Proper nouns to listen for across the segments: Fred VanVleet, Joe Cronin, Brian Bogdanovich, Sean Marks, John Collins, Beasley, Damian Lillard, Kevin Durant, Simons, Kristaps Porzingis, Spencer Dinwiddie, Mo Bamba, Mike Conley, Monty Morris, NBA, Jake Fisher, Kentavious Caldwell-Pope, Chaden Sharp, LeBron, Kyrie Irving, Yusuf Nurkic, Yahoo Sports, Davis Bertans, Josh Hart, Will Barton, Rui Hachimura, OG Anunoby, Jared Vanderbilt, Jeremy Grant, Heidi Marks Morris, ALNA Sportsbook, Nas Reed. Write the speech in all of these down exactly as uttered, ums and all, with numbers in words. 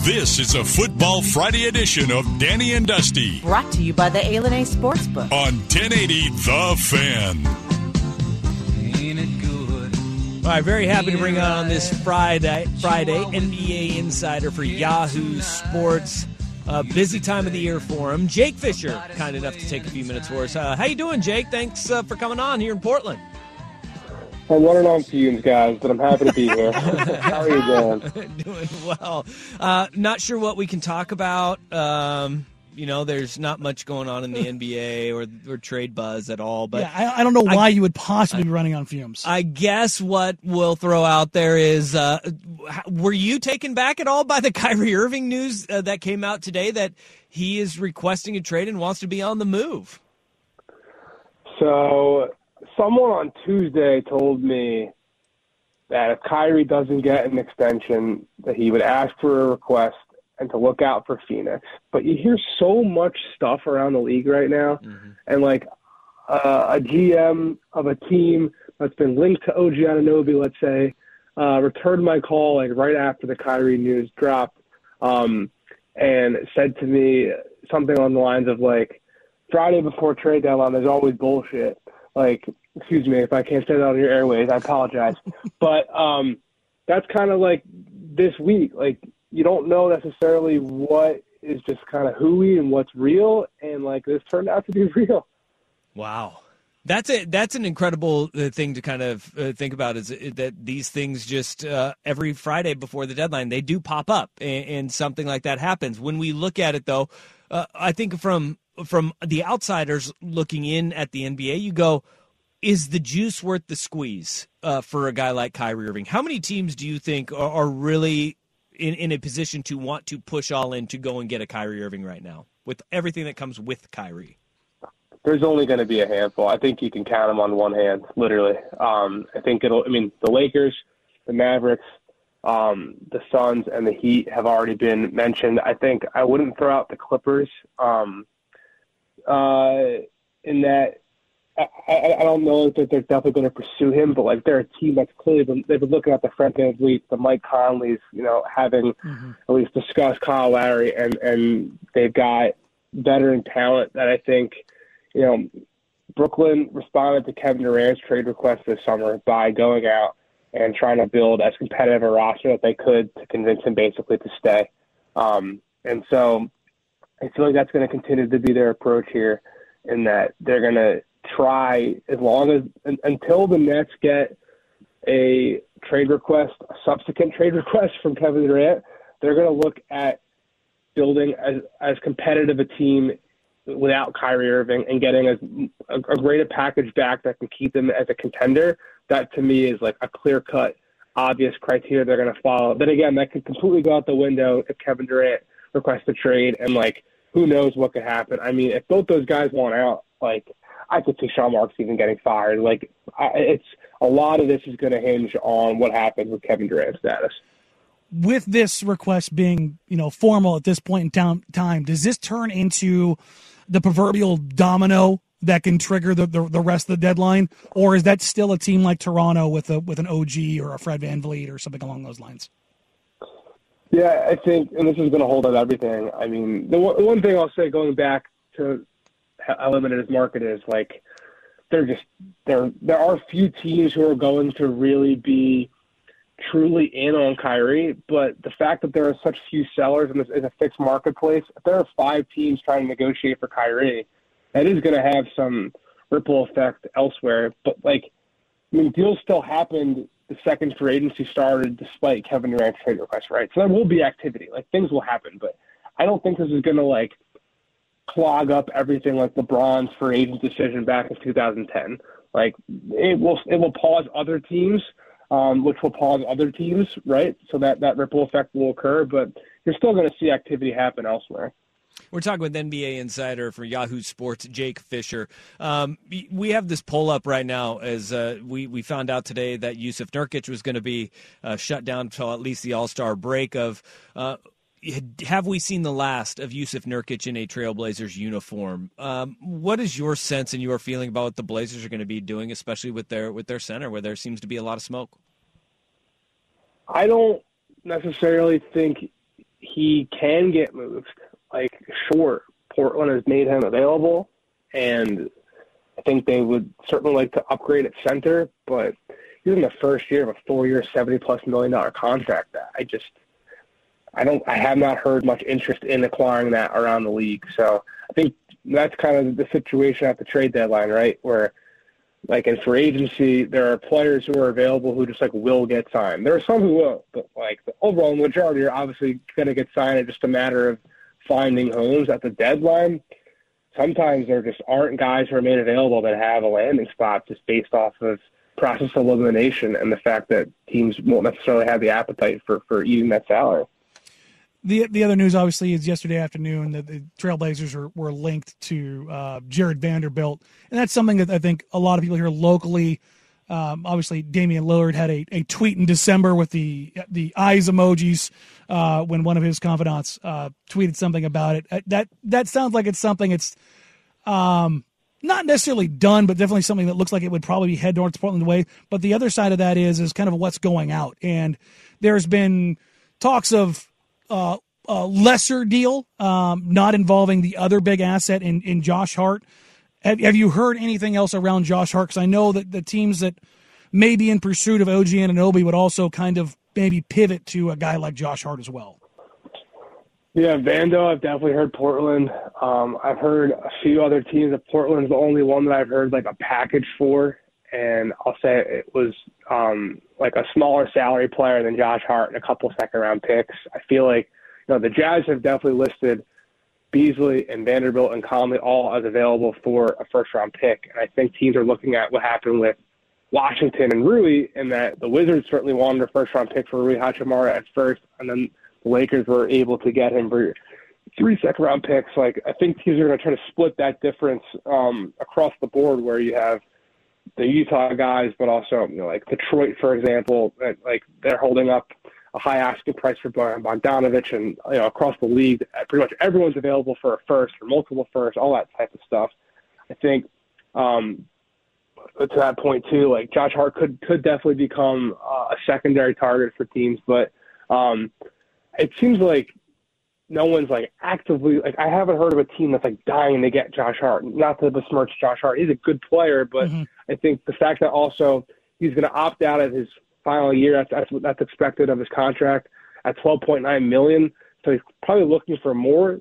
This is a Football Friday edition of Danny and Dusty. Brought to you by the A L N A Sportsbook. On ten eighty The Fan. Ain't it good? All right, very happy to bring on this Friday, Friday N B A Insider for Yahoo Sports. A busy time of the year for him. Jake Fisher, kind enough to take a few minutes for us. Uh, how you doing, Jake? Thanks uh, for coming on here in Portland. I'm running on fumes, guys, but I'm happy to be here. How are you doing? Doing well. Uh, not sure what we can talk about. Um, you know, there's not much going on in the N B A or, or trade buzz at all. But yeah, I, I don't know why I, you would possibly I, be running on fumes. I guess what we'll throw out there is, uh, were you taken back at all by the Kyrie Irving news uh, that came out today that he is requesting a trade and wants to be on the move? So... Someone on Tuesday told me that if Kyrie doesn't get an extension, that he would ask for a request and to look out for Phoenix. But you hear so much stuff around the league right now. Mm-hmm. And, like, uh, a G M of a team that's been linked to O G Anunoby, let's say, uh, returned my call, like, right after the Kyrie news dropped um, and said to me something along the lines of, like, Friday before trade deadline, there's always bullshit. Like, excuse me, if I can't say that on your airways, I apologize. But um, that's kind of like this week. Like, you don't know necessarily what is just kind of hooey and what's real. And, like, this turned out to be real. Wow. That's it. That's an incredible thing to kind of uh, think about, is that these things just uh, every Friday before the deadline, they do pop up. And, and something like that happens. When we look at it, though, uh, I think from – From the outsiders looking in at the N B A, you go, is the juice worth the squeeze uh, for a guy like Kyrie Irving? How many teams do you think are, are really in, in a position to want to push all in to go and get a Kyrie Irving right now with everything that comes with Kyrie? There's only going to be a handful. I think you can count them on one hand, literally. Um, I think it'll – I mean, the Lakers, the Mavericks, um, the Suns, and the Heat have already been mentioned. I think I wouldn't throw out the Clippers um, – Uh, in that, I, I don't know that they're definitely going to pursue him, but like they're a team that's clearly been, they've been looking at the Fred VanVleet, the Mike Conleys, you know, having mm-hmm. at least discussed Kyle Lowry, and, and they've got veteran talent that I think, you know, Brooklyn responded to Kevin Durant's trade request this summer by going out and trying to build as competitive a roster that they could to convince him basically to stay. Um, and so, I feel like that's going to continue to be their approach here, in that they're going to try as long as – until the Nets get a trade request, a subsequent trade request from Kevin Durant, they're going to look at building as, as competitive a team without Kyrie Irving and getting a, a, a greater package back that can keep them as a contender. That, to me, is like a clear-cut, obvious criteria they're going to follow. But, again, that could completely go out the window if Kevin Durant – request a trade, and like who knows what could happen. I mean, if both those guys want out, like I could see Sean Marks even getting fired. Like I, it's a lot of this is going to hinge on what happens with Kevin Durant's status. With this request being, you know, formal at this point in time, does this turn into the proverbial domino that can trigger the, the, the rest of the deadline, or is that still a team like Toronto with a with an O G or a Fred VanVleet or something along those lines? Yeah, I think, and this is going to hold up everything. I mean, the one thing I'll say, going back to how limited his market is, like there just there there are few teams who are going to really be truly in on Kyrie, but the fact that there are such few sellers in this is a fixed marketplace. If there are five teams trying to negotiate for Kyrie, that is going to have some ripple effect elsewhere. But like, I mean, deals still happened the second free agency started, despite Kevin Durant's trade request, right? So there will be activity. Like, things will happen, but I don't think this is going to like clog up everything like LeBron's free agent decision back in two thousand ten. Like, it will it will pause other teams. Um, which will pause other teams, right? So that, that ripple effect will occur, but you're still going to see activity happen elsewhere. We're talking with N B A insider for Yahoo Sports, Jake Fisher. Um, we have this poll up right now as uh, we, we found out today that Yusuf Nurkic was going to be uh, shut down until at least the All-Star break of uh, have we seen the last of Yusuf Nurkic in a Trailblazers uniform? Um, what is your sense and your feeling about what the Blazers are going to be doing, especially with their with their center, where there seems to be a lot of smoke? I don't necessarily think he can get moved. Like, sure, Portland has made him available, and I think they would certainly like to upgrade at center, but he's in the first year of a four-year, seventy-plus million dollar contract. That I just – I don't. I have not heard much interest in acquiring that around the league. So I think that's kind of the situation at the trade deadline, right? Where, like, in free agency, there are players who are available who just like will get signed. There are some who will, but like the overall majority are obviously going to get signed. It's just a matter of finding homes at the deadline. Sometimes there just aren't guys who are made available that have a landing spot just based off of process elimination and the fact that teams won't necessarily have the appetite for for eating that salary. The the other news, obviously, is yesterday afternoon that the Trailblazers were, were linked to uh, Jared Vanderbilt. And that's something that I think a lot of people here locally, um, obviously Damian Lillard had a, a tweet in December with the the eyes emojis uh, when one of his confidants uh, tweeted something about it. That that sounds like it's something it's um, not necessarily done, but definitely something that looks like it would probably head north to Portland way. But the other side of that is is kind of what's going out. And there's been talks of Uh, a lesser deal, um, not involving the other big asset in, in Josh Hart. Have, have you heard anything else around Josh Hart? Because I know that the teams that may be in pursuit of O G Anunoby would also kind of maybe pivot to a guy like Josh Hart as well. Yeah, Vando, I've definitely heard Portland. Um, I've heard a few other teams. Portland's the only one that I've heard like a package for, and I'll say it was um, like a smaller salary player than Josh Hart and a couple second-round picks. I feel like, you know, the Jazz have definitely listed Beasley and Vanderbilt and Conley all as available for a first-round pick, and I think teams are looking at what happened with Washington and Rui, and that the Wizards certainly wanted a first-round pick for Rui Hachimura at first, and then the Lakers were able to get him for three second-round picks. Like, I think teams are going to try to split that difference um, across the board, where you have the Utah guys, but also, you know, like Detroit, for example, like they're holding up a high asking price for Brian Bogdanovich, and, you know, across the league, pretty much everyone's available for a first or multiple firsts, all that type of stuff. I think um, to that point too, like Josh Hart could, could definitely become uh, a secondary target for teams, but um, it seems like no one's like actively, like I haven't heard of a team that's like dying to get Josh Hart. Not to besmirch Josh Hart, he's a good player, but mm-hmm. I think the fact that also he's going to opt out at his final year, that's, that's that's expected of his contract at twelve point nine million dollars. So he's probably looking for more.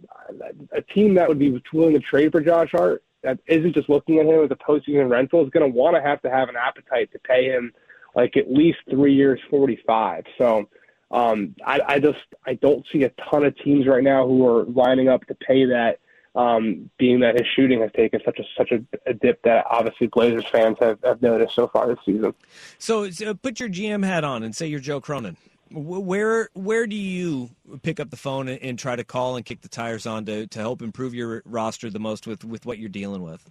A team that would be willing to trade for Josh Hart that isn't just looking at him as a postseason rental is going to want to have to have an appetite to pay him like at least three years, forty-five. So Um, I, I just I don't see a ton of teams right now who are lining up to pay that, um, being that his shooting has taken such a such a, a dip that obviously Blazers fans have, have noticed so far this season. So, so put your G M hat on and say you're Joe Cronin. Where where do you pick up the phone and, and try to call and kick the tires on to, to help improve your roster the most with, with what you're dealing with?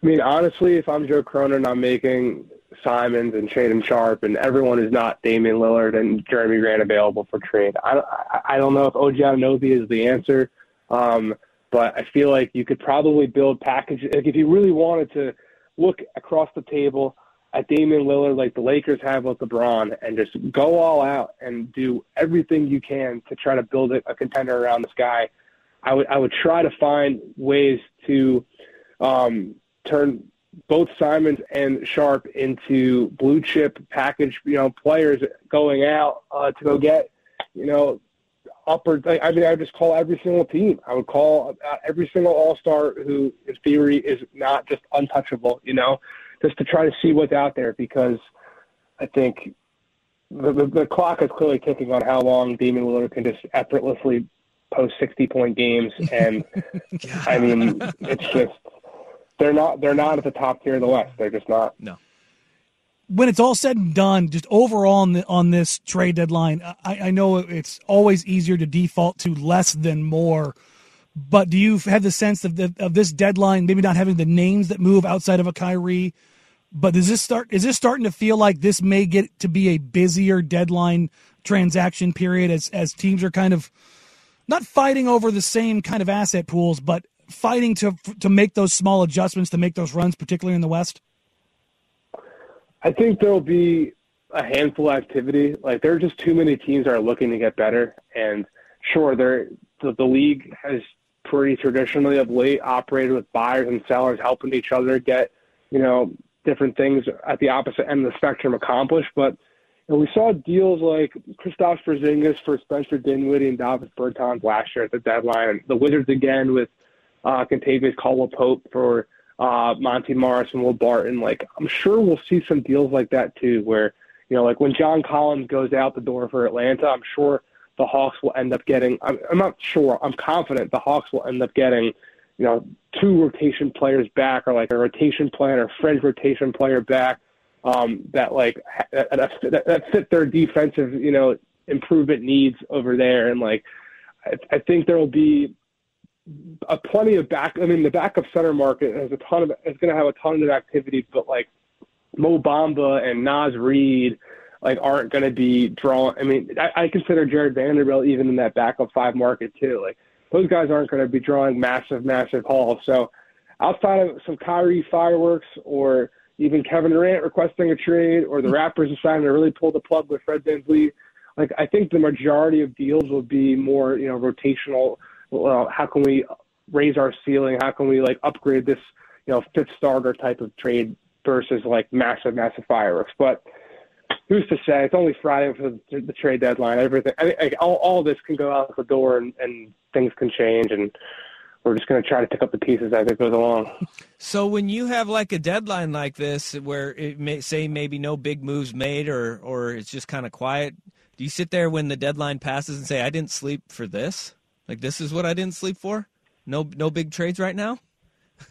I mean, honestly, if I'm Joe Cronin, I'm making Simons and Chaden Sharp and everyone is not Damian Lillard and Jeremy Grant available for trade. I, I, I don't know if O G Anunoby is the answer, um, but I feel like you could probably build packages. Like, if you really wanted to look across the table at Damian Lillard like the Lakers have with LeBron and just go all out and do everything you can to try to build a contender around this guy, I would I would try to find ways to um, turn – both Simons and Sharp into blue chip package, you know, players going out uh, to go get, you know, upper. I mean, I would just call every single team. I would call every single all-star who, in theory, is not just untouchable, you know, just to try to see what's out there, because I think the, the, the clock is clearly ticking on how long Damian Lillard can just effortlessly post sixty-point games. And, I mean, it's just they're not they're not at the top tier of the West. They're just not. No. When it's all said and done, just overall on, the, on this trade deadline, I, I know it's always easier to default to less than more, but do you have the sense of, the, of this deadline, maybe not having the names that move outside of a Kyrie, but does this start, is this starting to feel like this may get to be a busier deadline transaction period as, as teams are kind of not fighting over the same kind of asset pools, but fighting to to make those small adjustments, to make those runs, particularly in the West? I think there'll be a handful of activity. Like, there are just too many teams that are looking to get better. And sure, they're, the, the league has pretty traditionally of late operated with buyers and sellers helping each other get, you know, different things at the opposite end of the spectrum accomplished. But you know, we saw deals like Kristaps Porzingis for Spencer Dinwiddie and Davis Bertans last year at the deadline. And the Wizards again with uh, Kentavious Caldwell-Pope for Uh, Monty Morris and Will Barton. Like, I'm sure we'll see some deals like that too, where, you know, like when John Collins goes out the door for Atlanta, I'm sure the Hawks will end up getting, I'm, I'm not sure, I'm confident the Hawks will end up getting, you know, two rotation players back, or like a rotation player or fringe rotation player back um, that like that, that, that fit their defensive, you know, improvement needs over there. And like, I, I think there will be a plenty of back. I mean, the backup center market has a ton of. It's going to have a ton of activity, but like Mo Bamba and Nas Reed, like aren't going to be drawn. I mean, I, I consider Jared Vanderbilt even in that backup five market too. Like those guys aren't going to be drawing massive, massive hauls. So outside of some Kyrie fireworks, or even Kevin Durant requesting a trade, or the Raptors deciding to really pull the plug with Fred VanVleet, like I think the majority of deals will be more, you know, rotational. Well, how can we raise our ceiling? How can we like upgrade this, you know, fifth starter type of trade versus like massive, massive fireworks? But who's to say? It's only Friday for the, the trade deadline. Everything, I mean, like, all, all this can go out the door, and, and things can change, and we're just going to try to pick up the pieces as it goes along. So when you have like a deadline like this, where it may say maybe no big moves made, or or it's just kind of quiet, do you sit there when the deadline passes and say, "I didn't sleep for this"? Like, this is what I didn't sleep for? No no big trades right now?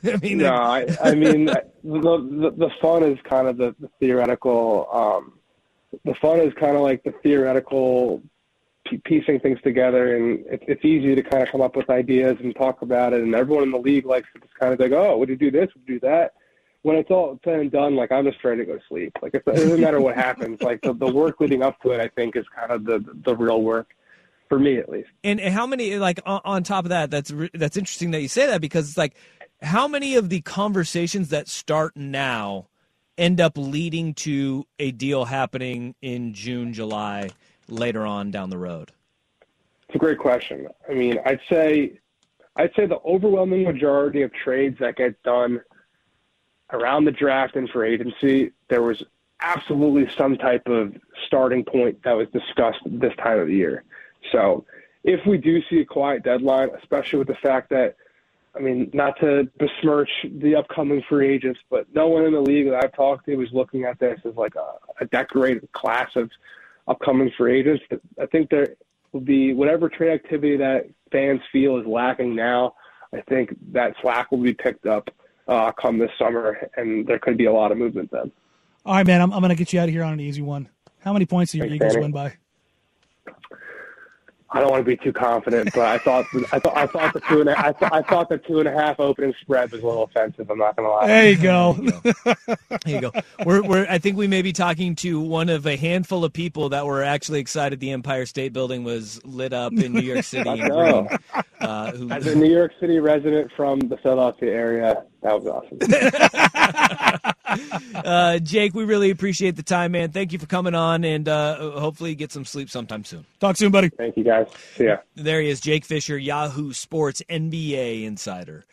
I mean, no, I, I mean, the, the the fun is kind of the, the theoretical um, – the fun is kind of like the theoretical p- piecing things together, and it, it's easy to kind of come up with ideas and talk about it, and everyone in the league likes to just kind of like, oh, would you do this, would you do that? When it's all said and done, like, I'm just trying to go to sleep. Like, it doesn't matter what happens. Like, the, the work leading up to it, I think, is kind of the the real work. For me, at least. And how many, like, on top of that, that's that's interesting that you say that, because it's like, how many of the conversations that start now end up leading to a deal happening in June, July, later on down the road? It's a great question. I mean, I'd say, I'd say the overwhelming majority of trades that get done around the draft and for agency, there was absolutely some type of starting point that was discussed this time of the year. So if we do see a quiet deadline, especially with the fact that, I mean, not to besmirch the upcoming free agents, but no one in the league that I've talked to was looking at this as like a, a decorated class of upcoming free agents. I think there will be whatever trade activity that fans feel is lacking now, I think that slack will be picked up uh, come this summer, and there could be a lot of movement then. All right, man, I'm, I'm going to get you out of here on an easy one. How many points do your Thanks, Eagles Danny. win by? I don't want to be too confident, but I thought I thought I thought the two and a, I, th- I thought the two and a half opening spread was a little offensive. I'm not going to lie. There you go. There you go. There you go. We're we're I think we may be talking to one of a handful of people that were actually excited the Empire State Building was lit up in New York City. I know. Uh, who... As a New York City resident from the Philadelphia area, that was awesome. uh, Jake, we really appreciate the time, man. Thank you for coming on, and uh, hopefully get some sleep sometime soon. Talk soon, buddy. Thank you, guys. See ya. There he is, Jake Fisher, Yahoo Sports N B A insider.